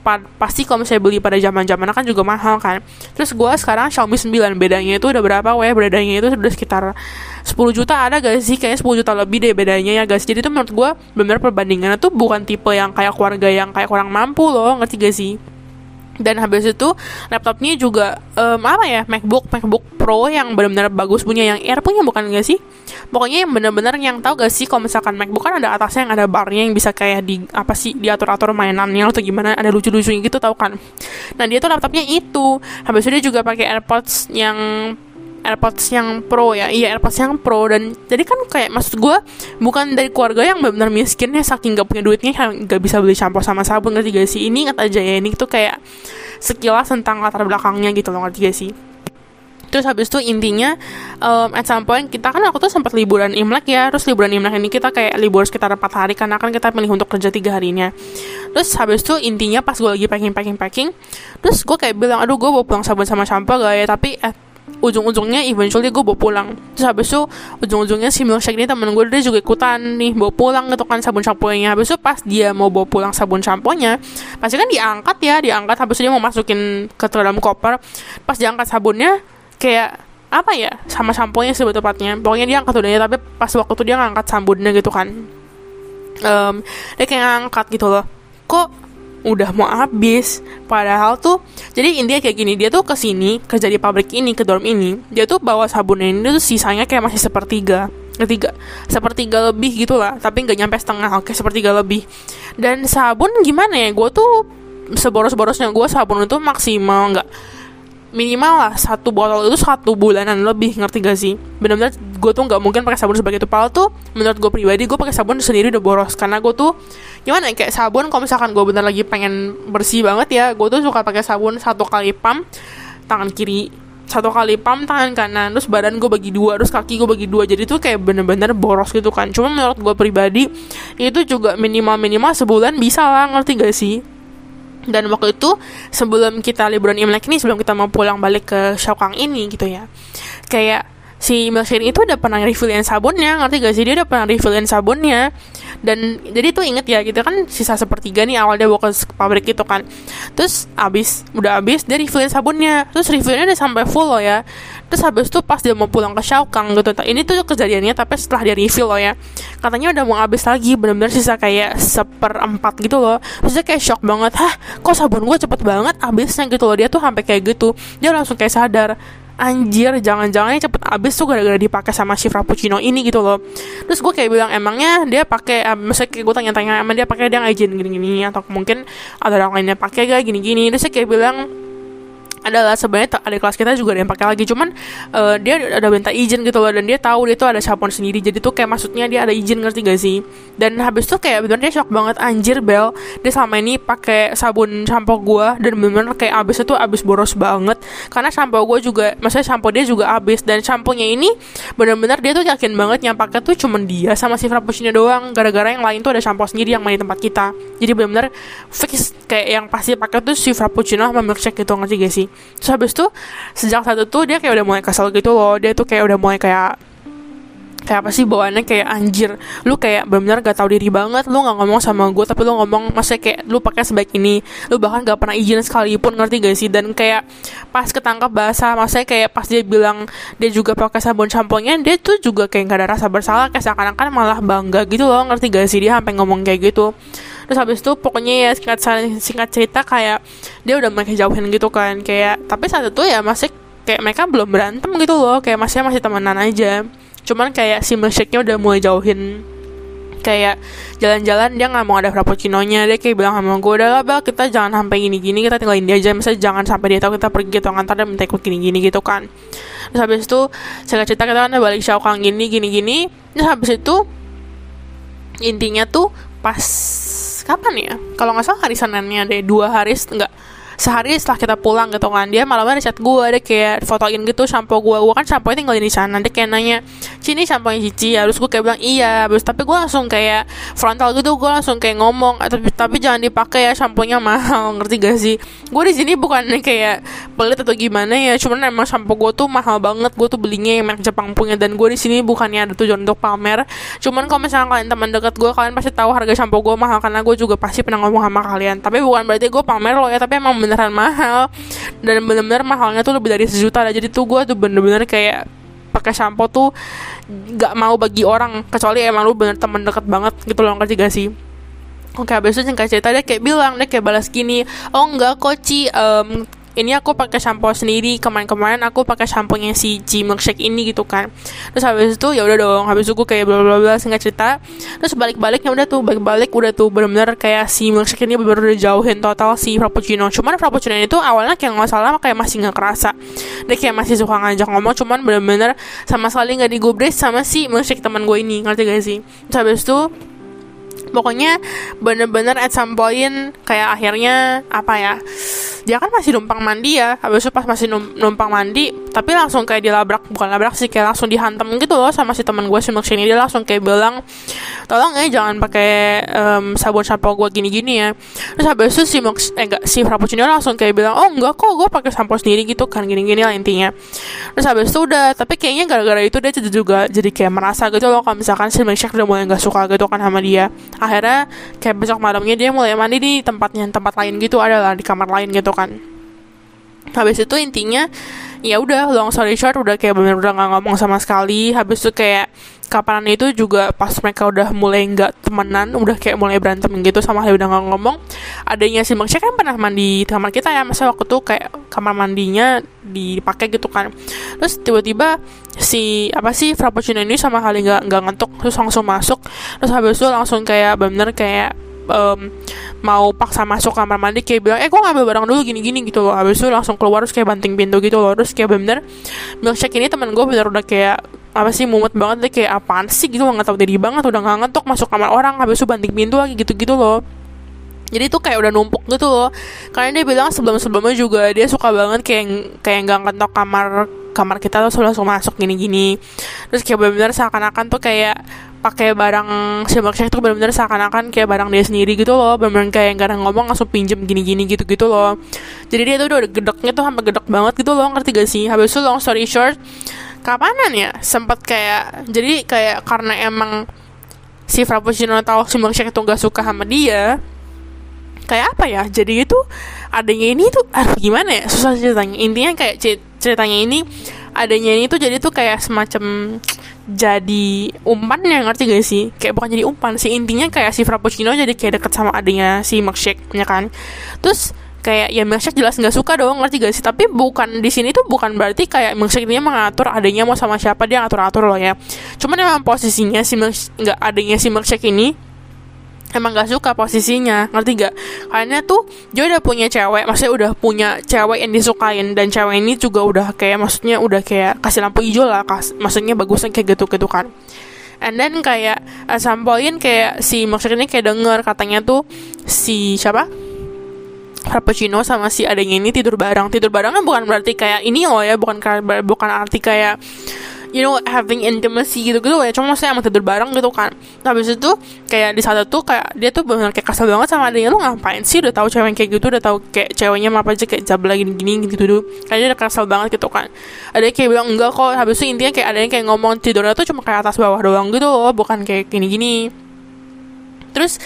pa- pasti kalau misalnya beli pada zaman-zamannya kan juga mahal kan. Terus gue sekarang Xiaomi sembilan, bedanya itu udah berapa apa weh, bedanya itu udah sekitar sepuluh juta ada gak sih, kayaknya sepuluh juta lebih deh bedanya ya guys. Jadi tuh menurut gue bener perbandingannya tuh bukan tipe yang kayak keluarga yang kayak kurang mampu loh, ngerti gak sih. Dan habis itu laptopnya juga um, apa ya, MacBook MacBook Pro yang benar-benar bagus punya, yang Air punya bukan gak sih, pokoknya yang benar-benar yang tahu gak sih kalau misalkan MacBook kan ada atasnya yang ada barnya yang bisa kayak di apa sih diatur-atur mainannya atau gimana, ada lucu-lucunya gitu tau kan. Nah dia tuh laptopnya itu, habis itu dia juga pakai AirPods yang AirPods yang Pro ya, iya AirPods yang Pro. Dan jadi kan kayak maksud gue bukan dari keluarga yang benar-benar miskinnya, saking gak punya duitnya gak bisa beli shampoo sama sabun, ngerti gak sih. Ini ingat aja ya, ini tuh kayak sekilas tentang latar belakangnya gitu loh, ngerti gak sih. Terus habis itu intinya um, at some point kita kan, aku tuh sempat liburan Imlek ya. Terus liburan Imlek ini kita kayak libur sekitar empat hari karena kan kita milih untuk kerja tiga harinya. Terus habis itu intinya pas gue lagi packing-packing-packing, terus gue kayak bilang aduh gue bawa pulang sabun sama shampoo gak ya, tapi at ujung-ujungnya eventually gue bawa pulang. Terus habis itu ujung-ujungnya si milkshake ini temen gue dia juga ikutan nih bawa pulang gitu kan sabun shampoo-nya. Habis itu pas dia mau bawa pulang sabun shampoo-nya pasti kan diangkat ya, diangkat habis itu dia mau masukin ke dalam koper, pas diangkat sabunnya kayak apa ya, sama shampoo-nya sih tepatnya, pokoknya dia angkat udahnya, tapi pas waktu itu dia ngangkat sabunnya gitu kan, um, dia kayak ngangkat gitu loh, kok udah mau habis. Padahal tuh jadi intinya kayak gini, dia tuh kesini kerja di pabrik ini, ke dorm ini, dia tuh bawa sabunnya ini tuh sisanya kayak masih sepertiga ketiga sepertiga lebih gitu lah, tapi nggak nyampe setengah, oke sepertiga lebih. Dan sabun gimana ya, gue tuh seboros-borosnya gue sabun itu maksimal nggak minimal lah satu botol itu satu bulanan lebih, ngerti gak sih. Benar-benar gue tuh nggak mungkin pakai sabun sebagai itu. Padahal tuh menurut gue pribadi gue pakai sabun sendiri udah boros, karena gue tuh gimana kayak sabun kalau misalkan gue bener lagi pengen bersih banget ya, gue tuh suka pakai sabun satu kali pump tangan kiri, satu kali pump tangan kanan, terus badan gue bagi dua, terus kaki gue bagi dua, jadi tuh kayak bener-bener boros gitu kan. Cuma menurut gue pribadi itu juga minimal minimal sebulan bisa lah, ngerti gak sih. Dan waktu itu sebelum kita liburan Imlek ini, sebelum kita mau pulang balik ke Xiaokang ini gitu ya, kayak si Milshin itu udah pernah refillin sabunnya, ngerti gak sih? Dia udah pernah refillin sabunnya. Dan jadi tuh inget ya, gitu kan sisa sepertiga nih awal dia bawa ke pabrik gitu kan. Terus abis, udah abis dia refillin sabunnya. Terus refillnya udah sampai full loh ya. Terus habis tuh pas dia mau pulang ke Xiaokang gitu. Ini tuh kejadiannya tapi setelah dia refill loh ya. Katanya udah mau abis lagi, benar-benar sisa kayak seperempat gitu loh. Terus dia kayak shock banget, hah kok sabun gue cepet banget abisnya gitu loh. Dia tuh sampai kayak gitu, dia langsung kayak sadar, anjir, jangan-jangan cepet abis tuh gara-gara dipakai sama si Frappuccino ini gitu loh. Terus gue kayak bilang, emangnya dia pakai, um, maksudnya kayak gue tanya-tanya, emang dia pakai, dia ngajin gini-gini, atau mungkin ada orang lainnya pakai gak gini-gini. Terus dia kayak bilang, adalah sebenarnya ada kelas kita juga ada yang pakai lagi, cuman uh, dia ada minta izin gitu loh, dan dia tahu dia tuh ada sabun sendiri, jadi tuh kayak maksudnya dia ada izin, ngerti gak sih? Dan habis tuh kayak bener dia shock banget, anjir Bel, dia selama ini pakai sabun sampo gua dan bener kayak abisnya tuh abis boros banget, karena sampo gua juga, maksudnya sampo dia juga abis, dan samponya ini bener-bener dia tuh yakin banget yang pakai tuh cuman dia sama si Frappuccino doang, gara-gara yang lain tuh ada sampo sendiri yang main di tempat kita, jadi bener-bener fix kayak yang pasti pakai tuh si Frappuccino sama milkshake gitu, ngerti gak sih? Terus habis tuh sejak saat itu dia kayak udah mulai kesel gitu loh. Dia tuh kayak udah mulai kayak kayak apa sih bawaannya, kayak anjir, lu kayak benar-benar gak tahu diri banget, lu nggak ngomong sama gue tapi lu ngomong, maksudnya kayak lu pakai sebaik ini, lu bahkan gak pernah izin sekalipun, ngerti gak sih? Dan kayak pas ketangkap basah, maksudnya kayak pas dia bilang dia juga pakai sabun samponya, dia tuh juga kayak gak ada rasa bersalah, kayak seakan-akan malah bangga gitu loh, ngerti gak sih? Dia sampai ngomong kayak gitu. Terus habis itu pokoknya ya singkat singkat cerita kayak dia udah mulai jauhin gitu kan, kayak tapi saat itu ya masih kayak mereka belum berantem gitu loh, kayak masih masih temenan aja. Cuman kayak si milkshake-nya udah mulai jauhin, kayak jalan-jalan dia nggak mau ada frappuccino-nya, dia kayak bilang sama gue, udah lah Bel, kita jangan sampai gini-gini, kita tinggalin dia aja, misalnya jangan sampai dia tahu kita pergi gitu, ngantar dia minta ikut gini-gini gitu kan. Terus habis itu singkat cerita kita kan balik Xiaokang gini gini-gini. Terus habis itu intinya tuh pas kapan ya? Kalau nggak salah hari Seninnya deh, dua hari enggak. Sehari setelah kita pulang gitu kan, dia malamnya chat gue, dia kayak fotoin gitu sampo gue, gue kan sampo nya tinggalin di sana, dia kayak nanya, "Cini sampo nya Cici ya?" Terus gue kayak bilang iya, terus tapi gue langsung kayak frontal gitu, gue langsung kayak ngomong, tapi tapi jangan dipakai ya, sampo nya mahal, ngerti gak sih? Gue di sini bukan kayak pelit atau gimana ya, cuman emang sampo gue tuh mahal banget, gue tuh belinya yang merek Jepang punya, dan gue di sini bukannya ada tujuan untuk pamer, cuman kalau misalnya kalian teman dekat gue, kalian pasti tahu harga sampo gue mahal karena gue juga pasti pernah ngomong sama kalian, tapi bukan berarti gue pamer loh ya, tapi emang beneran mahal, dan bener-bener mahalnya tuh lebih dari sejuta lah. Jadi tuh gue tuh bener-bener kayak pakai sampo tuh gak mau bagi orang, kecuali emang lu bener temen deket banget gitu loh, ngerti gak sih? Oke, habis itu singkat cerita dia kayak bilang, dia kayak balas gini, "Oh enggak kok Ci, um, ini aku pakai sampo sendiri, kemarin-kemarin aku pakai samponya si Ci milkshake ini gitu kan." Terus habis itu ya udah dong, habis itu gue kayak bla bla bla singkat cerita. Terus balik-baliknya udah tuh, balik-balik udah tuh benar-benar kayak si milkshake ini benar-benar jauhin total si Frappuccino. Cuman Frappuccino itu awalnya kayak nggak salah kayak masih nggak kerasa, dia kayak masih suka ngajak ngomong, cuman benar-benar sama sekali nggak digubris sama si milkshake teman gue ini, ngerti gak sih? Terus habis itu pokoknya bener-bener at some point kayak akhirnya apa ya, dia kan masih numpang mandi ya, habis itu pas masih numpang mandi tapi langsung kayak dilabrak, bukan labrak sih, kayak langsung dihantam gitu loh sama si teman gue si Maxine. Dia langsung kayak bilang, "Tolong ya jangan pakai um, sabun sampo gue gini-gini ya." Terus habis itu si Max eh enggak si Frappuccino langsung kayak bilang, "Oh enggak kok, gue pakai sampo sendiri gitu kan," gini-gini lah intinya. Terus habis itu udah, tapi kayaknya gara-gara itu dia juga jadi kayak merasa gitu loh kalau misalkan si Max udah mulai nggak suka gitu kan sama dia. Akhirnya kayak besok malamnya dia mulai mandi di tempatnya, tempat lain gitu, adalah di kamar lain gitu kan. Habis itu intinya ya udah, long story short, udah kayak bener-bener nggak ngomong sama sekali. Habis itu kayak kapanan itu juga pas mereka udah mulai nggak temenan, udah kayak mulai berantem gitu, sama hal udah nggak ngomong. Adanya si Maksya kan pernah mandi di kamar kita ya, masa waktu tuh kayak kamar mandinya dipakai gitu kan. Terus tiba-tiba si apa sih Frappuccino ini sama hal nggak nggak ngetuk, terus langsung masuk. Terus habis itu langsung kayak bener kayak Um, mau paksa masuk kamar mandi, kayak bilang, "Eh, gue ngambil barang dulu gini-gini," gitu loh. Habis itu langsung keluar, terus kayak banting pintu gitu loh. Terus kayak bener milkshake ini teman gue bener udah kayak apa sih, mumet banget deh, kayak apaan sih gitu, nggak tahu diri banget, udah nggak ngetok masuk kamar orang, habis itu banting pintu lagi gitu-gitu loh. Jadi tuh kayak udah numpuk gitu loh, karena dia bilang sebelum-sebelumnya juga dia suka banget kayak kayak nggak ngetok kamar kamar kita, terus langsung masuk gini-gini. Terus kayak bener-bener seakan-akan tuh kayak pakai barang Smart Check tuh benar-benar seakan-akan kayak barang dia sendiri gitu loh, benar-benar kayak nggak ada ngomong langsung pinjem gini-gini gitu-gitu loh. Jadi dia tuh udah gedeknya tuh sampai gedek banget gitu loh, ngerti gak sih? Habis itu long story short, kapanan ya sempat kayak jadi kayak karena emang si Frappuccino tahu Smart Check tuh nggak suka sama dia. Kayak apa ya, jadi itu adanya ini tuh ah, gimana ya, susah ceritanya. Intinya kayak ceritanya ini adanya ini tuh jadi tuh kayak semacam jadi umpan, yang ngerti gak sih? Kayak bukan jadi umpan sih, intinya kayak si Frappuccino jadi kayak deket sama adanya si milkshake-nya kan. Terus kayak ya milkshake jelas gak suka dong, ngerti gak sih? Tapi bukan di sini tuh bukan berarti kayak milkshake ini mengatur adanya mau sama siapa, dia ngatur-ngatur loh ya. Cuman emang posisinya si milkshake, adanya si milkshake ini emang gak suka posisinya, ngerti gak? Karena tuh dia udah punya cewek, maksudnya udah punya cewek yang disukain, dan cewek ini juga udah kayak, maksudnya udah kayak kasih lampu hijau lah, kas, maksudnya bagusnya kayak gitu-gitu kan. And then kayak at some point kayak si maksudnya ini kayak denger katanya tuh si siapa? Frappuccino sama si adanya ini tidur bareng. Tidur barengnya bukan berarti kayak ini loh ya, bukan bukan arti kayak you know, having intimacy gitu-gitu ya. Cuma maksudnya emang tidur bareng gitu kan. Nah, habis itu kayak di saat itu kayak dia tuh bener kayak kesel banget sama adanya. Lu ngapain sih, udah tahu cewek kayak gitu, udah tahu kayak ceweknya apa aja kayak jabla gini-gini gitu-gitu. Kayaknya udah kesel banget gitu kan. Adanya kayak bilang enggak kok. Habis itu intinya kayak adanya kayak ngomong tidurnya tuh cuma kayak atas bawah doang gitu loh, bukan kayak gini-gini. Terus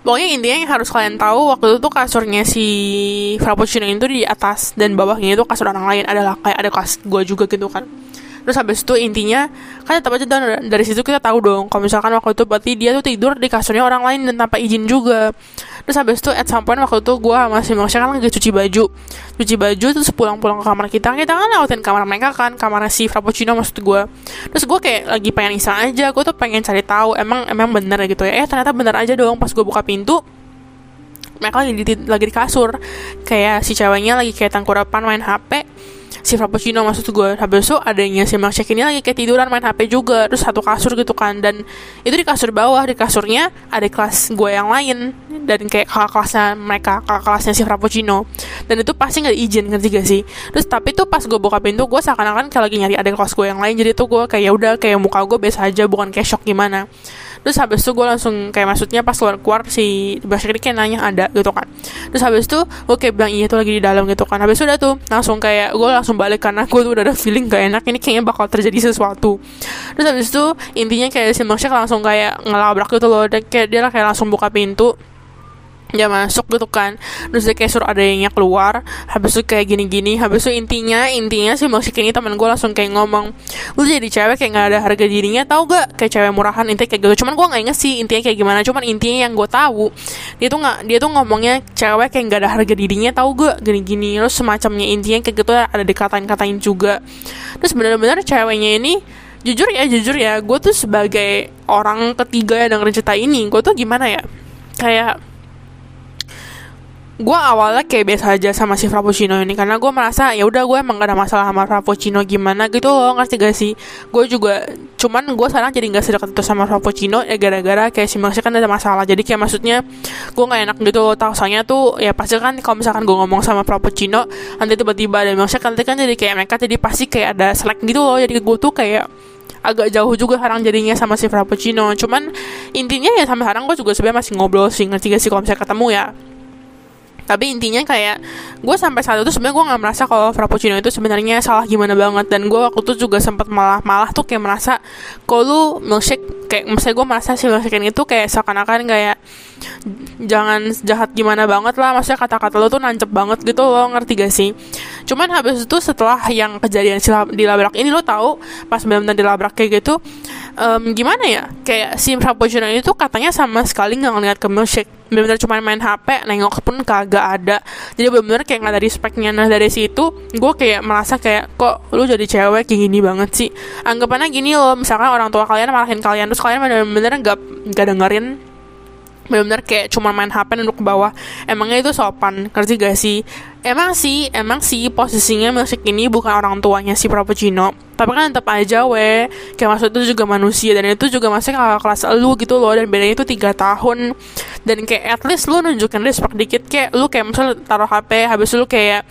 pokoknya intinya yang harus kalian tahu, waktu itu tuh kasurnya si Frappuccino itu di atas, dan bawahnya itu kasur orang lain, adalah kayak ada kasur gue juga gitu kan. Terus habis itu intinya kan tetap aja dari, dari situ kita tahu dong kalau misalkan waktu itu berarti dia tuh tidur di kasurnya orang lain dan tanpa izin juga. Terus habis itu at some point waktu itu gue masih maksudnya kan lagi cuci baju cuci baju terus pulang-pulang ke kamar kita kita kan lewatin kamar mereka kan, kamar si Frappuccino maksud gue. Terus gue kayak lagi pengen iseng aja, gue tuh pengen cari tahu emang emang bener gitu ya. Eh ternyata bener aja dong, pas gue buka pintu mereka lagi di, lagi di kasur, kayak si ceweknya lagi kayak tangkurapan main H P, si Frappuccino maksud gue. Habis itu adanya si Mark Check ini lagi kayak tiduran main H P juga, terus satu kasur gitu kan. Dan itu di kasur bawah, di kasurnya ada kelas gue yang lain dan kayak kakak kelasnya mereka, kakak kelasnya si Frappuccino, dan itu pasti nggak izin, ngerti gak sih? Terus tapi tuh pas gue buka pintu gue seakan-akan kayak lagi nyari ada kelas gue yang lain, jadi tuh gue kayak udah kayak muka gue biasa aja, bukan kayak shock gimana. Terus habis itu gue langsung kayak maksudnya pas keluar-keluar si Mark Check ini kayak nanya ada gitu kan. Terus habis itu gue kayak bilang iya tuh lagi di dalam gitu kan. Habis itu udah tuh langsung kayak gue langsung balik karena gue tuh udah ada feeling gak enak, ini kayaknya bakal terjadi sesuatu. Terus habis itu intinya kayak si Mark Check langsung kayak ngelabrak gitu loh, dan kayak dia kayak langsung buka pintu dia masuk gitu kan. Terus dia kayak suruh adanya keluar, habis itu kayak gini-gini. Habis itu intinya intinya si Mark Check ini teman gue langsung kayak ngomong, lu jadi cewek kayak gak ada harga dirinya tau gak, kayak cewek murahan, intinya kayak gitu. Cuman gue gak inget sih intinya kayak gimana, cuman intinya yang gue tahu dia tuh gak, dia tuh ngomongnya cewek kayak gak ada harga dirinya tau gak, gini-gini terus semacamnya, intinya kayak gitu. Ada dikatain-katain juga. Terus benar-benar ceweknya ini jujur ya jujur ya gue tuh sebagai orang ketiga yang dengerin cerita ini, gue tuh gimana ya, kayak gue awalnya kayak biasa aja sama si Frappuccino ini karena gue merasa ya udah gue emang gak ada masalah sama Frappuccino gimana gitu loh, ngerti gak sih? Gue juga cuman gue sekarang jadi nggak sedekat itu sama Frappuccino ya gara-gara kayak si Maxi kan ada masalah, jadi kayak maksudnya gue nggak enak gitu loh. Soalnya tuh ya pasti kan kalau misalkan gue ngomong sama Frappuccino nanti tiba-tiba ada Maxi kan, nanti kan jadi kayak mereka jadi pasti kayak ada selek gitu loh. Jadi gue tuh kayak agak jauh juga sekarang jadinya sama si Frappuccino. Cuman intinya ya sampai sekarang gue juga sebenarnya masih ngobrol sih, ngerti gak sih, kalau misalnya ketemu ya. Tapi intinya kayak gue sampai saat itu sebenarnya gue nggak merasa kalau Frappuccino itu sebenarnya salah gimana banget, dan gue waktu itu juga sempat malah malah tuh kayak merasa kalau lu milkshake kayak misalnya gue merasa si milkshake itu kayak seakan-akan kayak jangan jahat gimana banget lah, maksudnya kata-kata lu tuh nancep banget gitu loh, ngerti gak sih? Cuman habis itu setelah yang kejadian dilabrak ini, lo tahu pas benar-benar dilabrak kayak gitu um, gimana ya, kayak si Frappuccino itu katanya sama sekali nggak ngeliat ke milkshake, benar-benar cuma main H P, nengok pun kagak ada. Jadi benar-benar kayak nggak ada respectnya. Nah dari situ gue kayak merasa kayak kok lu jadi cewek kayak gini banget sih. Anggapannya gini loh, misalkan orang tua kalian marahin kalian terus kalian benar-benar nggak nggak dengerin, benar-benar kayak cuma main H P dan duduk ke bawah. Emangnya itu sopan, ngerti gak sih? Emang sih, emang sih posisinya Milkshake ini bukan orang tuanya si Frappuccino. Tapi kan tetap aja weh, kayak maksud itu juga manusia, dan itu juga masih kakak kelas elu gitu loh, dan bedanya itu tiga tahun. Dan kayak at least lu nunjukin respect dikit, kayak lu kayak misalnya taruh H P, habis lu kayak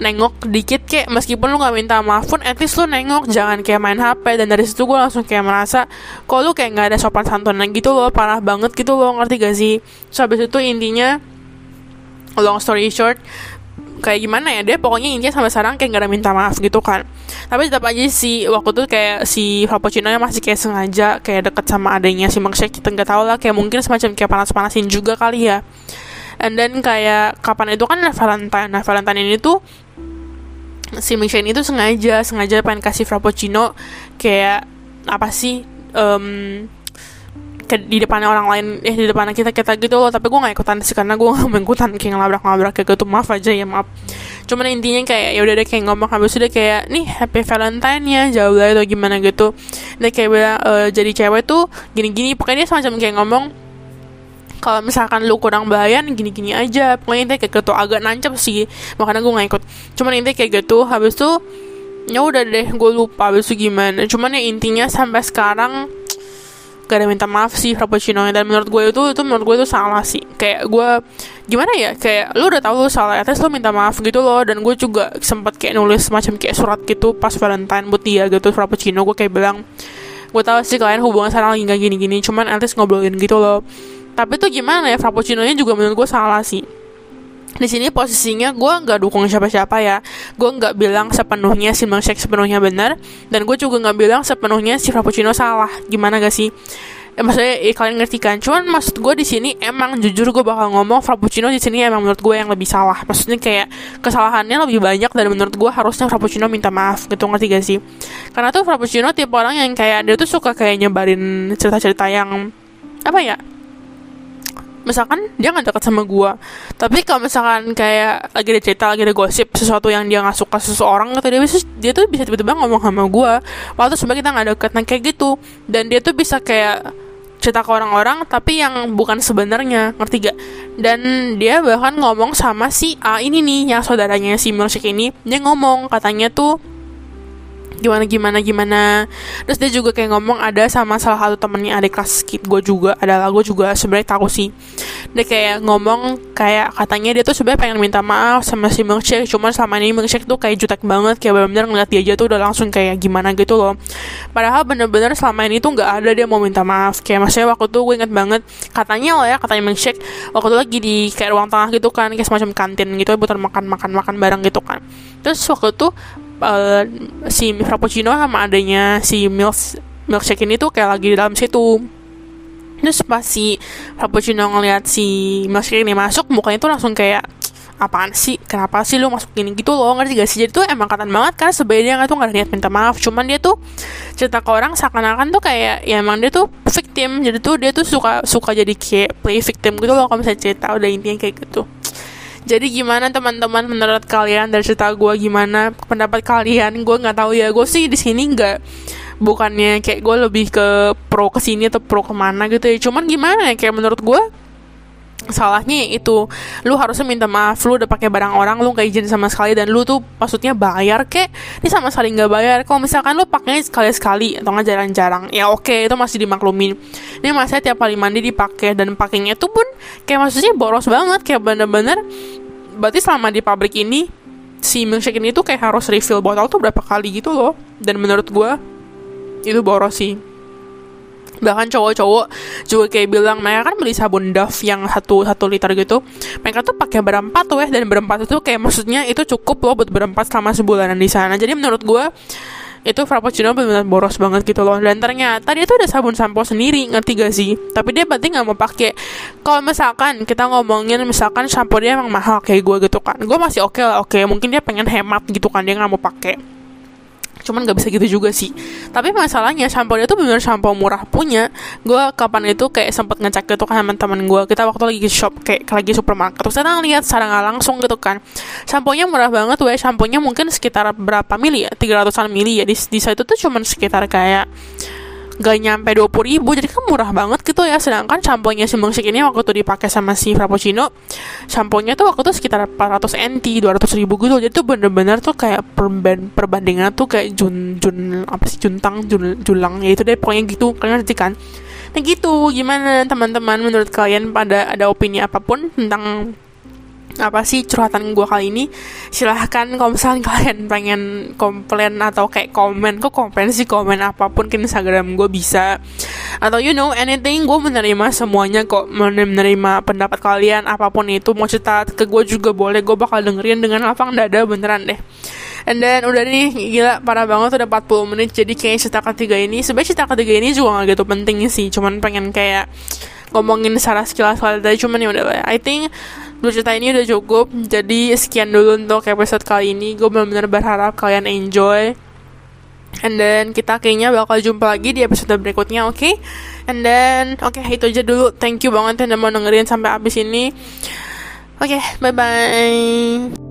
nengok dikit, kayak meskipun lu gak minta maaf pun at least lu nengok, jangan kayak main H P. Dan dari situ gue langsung kayak merasa kok lu kayak gak ada sopan santunan gitu loh, parah banget gitu loh, ngerti gak sih? So habis itu intinya long story short, kayak gimana ya, dia pokoknya intinya sampai sekarang kayak gak ada minta maaf gitu kan. Tapi tetap aja si waktu itu kayak si Frappuccino masih kayak sengaja kayak deket sama adanya si Milkshake, kita gak tau lah, kayak mungkin semacam kayak panas-panasin juga kali ya. And then kayak kapan itu kan Valentine. Nah Valentine ini tuh si Milkshake itu sengaja Sengaja pengen kasih Frappuccino kayak apa sih, um, di depannya orang lain, eh di depannya kita-kita gitu loh. Tapi gue gak ikutan sih, karena gue gak mengikutan kayak ngelabrak-ngelabrak kayak gitu, maaf aja ya, maaf. Cuman intinya kayak yaudah deh, kayak ngomong habis udah kayak, nih happy Valentine ya, jauh lah atau gimana gitu. Dia kayak bilang, e, jadi cewek tuh gini-gini, pokoknya dia semacam kayak ngomong kalau misalkan lu kurang bahayan, gini-gini aja, pokoknya intinya kayak gitu, agak nancep sih, makanya gue gak ikut. Cuman intinya kayak gitu, habis tuh ya udah deh, gue lupa habis tuh gimana. Cuman ya intinya sampai sekarang gak ada minta maaf sih Frappuccino. Dan menurut gue itu itu menurut gue itu salah sih, kayak gue gimana ya, kayak lu udah tahu lu salah, atas lu minta maaf gitu loh. Dan gue juga sempat kayak nulis semacam kayak surat gitu pas Valentine buat dia gitu, Frappuccino. Gue kayak bilang, gue tahu sih kalian hubungan sekarang lagi gak gini-gini, cuman atas ngobrolin gitu loh. Tapi tuh gimana ya, Frappuccinonya juga menurut gue salah sih. Di sini posisinya gue nggak dukung siapa-siapa ya, gue nggak bilang sepenuhnya si Milkshake sepenuhnya benar, dan gue juga nggak bilang sepenuhnya si Frappuccino salah, gimana gak sih? Eh, maksudnya eh, kalian ngerti kan? Cuman maksud gue di sini emang jujur gue bakal ngomong Frappuccino di sini emang menurut gue yang lebih salah, maksudnya kayak kesalahannya lebih banyak, dan menurut gue harusnya Frappuccino minta maaf gitu, ngerti gak sih? Karena tuh Frappuccino tipe orang yang kayak dia tuh suka kayak nyebarin cerita-cerita yang apa ya? Misalkan dia gak deket sama gue, tapi kalau misalkan kayak lagi ada cerita, lagi ada gosip, sesuatu yang dia gak suka seseorang gitu, dia, bisa, dia tuh bisa tiba-tiba ngomong sama gue waktu sebenarnya kita gak deket, nah kayak gitu. Dan dia tuh bisa kayak cerita ke orang-orang tapi yang bukan sebenarnya, ngerti gak? Dan dia bahkan ngomong sama si A ini nih, yang saudaranya si Milkshake ini. Dia ngomong katanya tuh gimana gimana gimana terus dia juga kayak ngomong ada sama salah satu temennya adik kelas skip gue juga, adalah gue juga sebenarnya tahu sih, dia kayak ngomong kayak katanya dia tuh sebenarnya pengen minta maaf sama si Milkshake, cuman selama ini Milkshake tuh kayak jutek banget, kayak benar-benar ngeliat dia aja tuh udah langsung kayak gimana gitu loh, padahal bener-bener selama ini tuh nggak ada dia mau minta maaf. Kayak maksudnya waktu tuh gue inget banget katanya loh ya, katanya Milkshake waktu tuh lagi di kayak ruang tengah gitu kan, kayak semacam kantin gitu, buat makan makan makan bareng gitu kan. Terus waktu tuh Uh, si Frappuccino sama adanya si Milks, Milkshake ini tuh kayak lagi di dalam situ. Terus pas si Frappuccino ngeliat si Milkshake ini masuk, mukanya tuh langsung kayak apaan sih, kenapa sih lu masuk gini gitu loh, ngerti gak sih? Jadi tuh emang katan banget kan sebenarnya, tuh gak ada niat minta maaf, cuman dia tuh cerita ke orang seakan-akan tuh kayak ya emang dia tuh victim. Jadi tuh dia tuh suka suka jadi kayak play victim gitu loh kalau misalnya cerita, udah intinya kayak gitu. Jadi gimana teman-teman, menurut kalian dari cerita gue, gimana pendapat kalian? Gue nggak tahu ya, gue sih di sini nggak, bukannya kayak gue lebih ke pro kesini atau pro kemana gitu ya. Cuman gimana ya, kayak menurut gue salahnya itu lu harusnya minta maaf, lu udah pakai barang orang, lu nggak izin sama sekali, dan lu tuh maksudnya bayar kek, ini sama sekali nggak bayar. Kalau misalkan lu pakainya sekali-sekali atau nggak jarang-jarang ya oke, okay, itu masih dimaklumin. Ini masih tiap kali mandi dipakai, dan pakainya tuh pun kayak maksudnya boros banget, kayak bener-bener berarti selama di pabrik ini si Milkshake ini tuh kayak harus refill botol tuh berapa kali gitu loh. Dan menurut gue itu boros sih. Bahkan cowok-cowok juga kayak bilang, mereka kan beli sabun Dove yang satu satu liter gitu, mereka tuh pakai berempat weh, dan berempat itu kayak maksudnya itu cukup loh buat berempat selama sebulanan di sana. Jadi menurut gue itu Frappuccino benar-benar boros banget gitu loh. Dan ternyata dia tuh ada sabun sampo sendiri, ngerti gak sih? Tapi dia berarti nggak mau pakai. Kalau misalkan kita ngomongin misalkan sampo dia emang mahal kayak gue gitu kan, gue masih oke okay lah, oke okay. Mungkin dia pengen hemat gitu kan, dia nggak mau pakai. Cuman gak bisa gitu juga sih. Tapi masalahnya shampoo dia tuh bener shampoo murah punya. Gue kapan itu kayak sempet ngecek gitu kan sama temen gue, kita waktu lagi ke shop, kayak lagi supermarket, terus kita ngeliat secara gak langsung gitu kan, shampoo-nya murah banget weh. Shampoo-nya mungkin sekitar berapa mili ya, tiga ratusan mili ya. Di, di situ tuh cuman sekitar kayak gak nyampe dua puluh ribu, jadi kan murah banget gitu ya. Sedangkan sampo-nya si Mungsik ini waktu itu dipakai sama si Frappuccino, sampo-nya tuh waktu itu sekitar empat ratus N T, dua ratus ribu gitu. Jadi tuh bener-bener tuh kayak perbandingan tuh kayak jun, jun apa sih, juntang, jun, julang, ya itu deh pokoknya gitu, kalian ngerti kan. Nah gitu, gimana teman-teman, menurut kalian pada ada opini apapun tentang apa sih curhatan gue kali ini? Silahkan kalau misalkan kalian pengen komplain atau kayak komen, kok komplain sih, komen apapun ke Instagram gue bisa, atau you know anything, gue menerima semuanya kok, menerima pendapat kalian apapun itu, mau cerita ke gue juga boleh, gue bakal dengerin dengan lapang dada beneran deh. And then udah nih, gila parah banget, udah empat puluh menit, jadi kayak cerita ketiga ini, sebenarnya cerita ketiga ini juga gak gitu penting sih, cuman pengen kayak ngomongin secara sekilas-sekilas tadi, cuman ya udah, I think dua cerita ini udah cukup. Jadi sekian dulu untuk episode kali ini. Gue benar-benar berharap kalian enjoy. And then kita kayaknya bakal jumpa lagi di episode berikutnya, oke? Okay? And then oke okay, itu aja dulu. Thank you banget yang udah mau dengerin sampai abis ini. Oke, okay, bye-bye.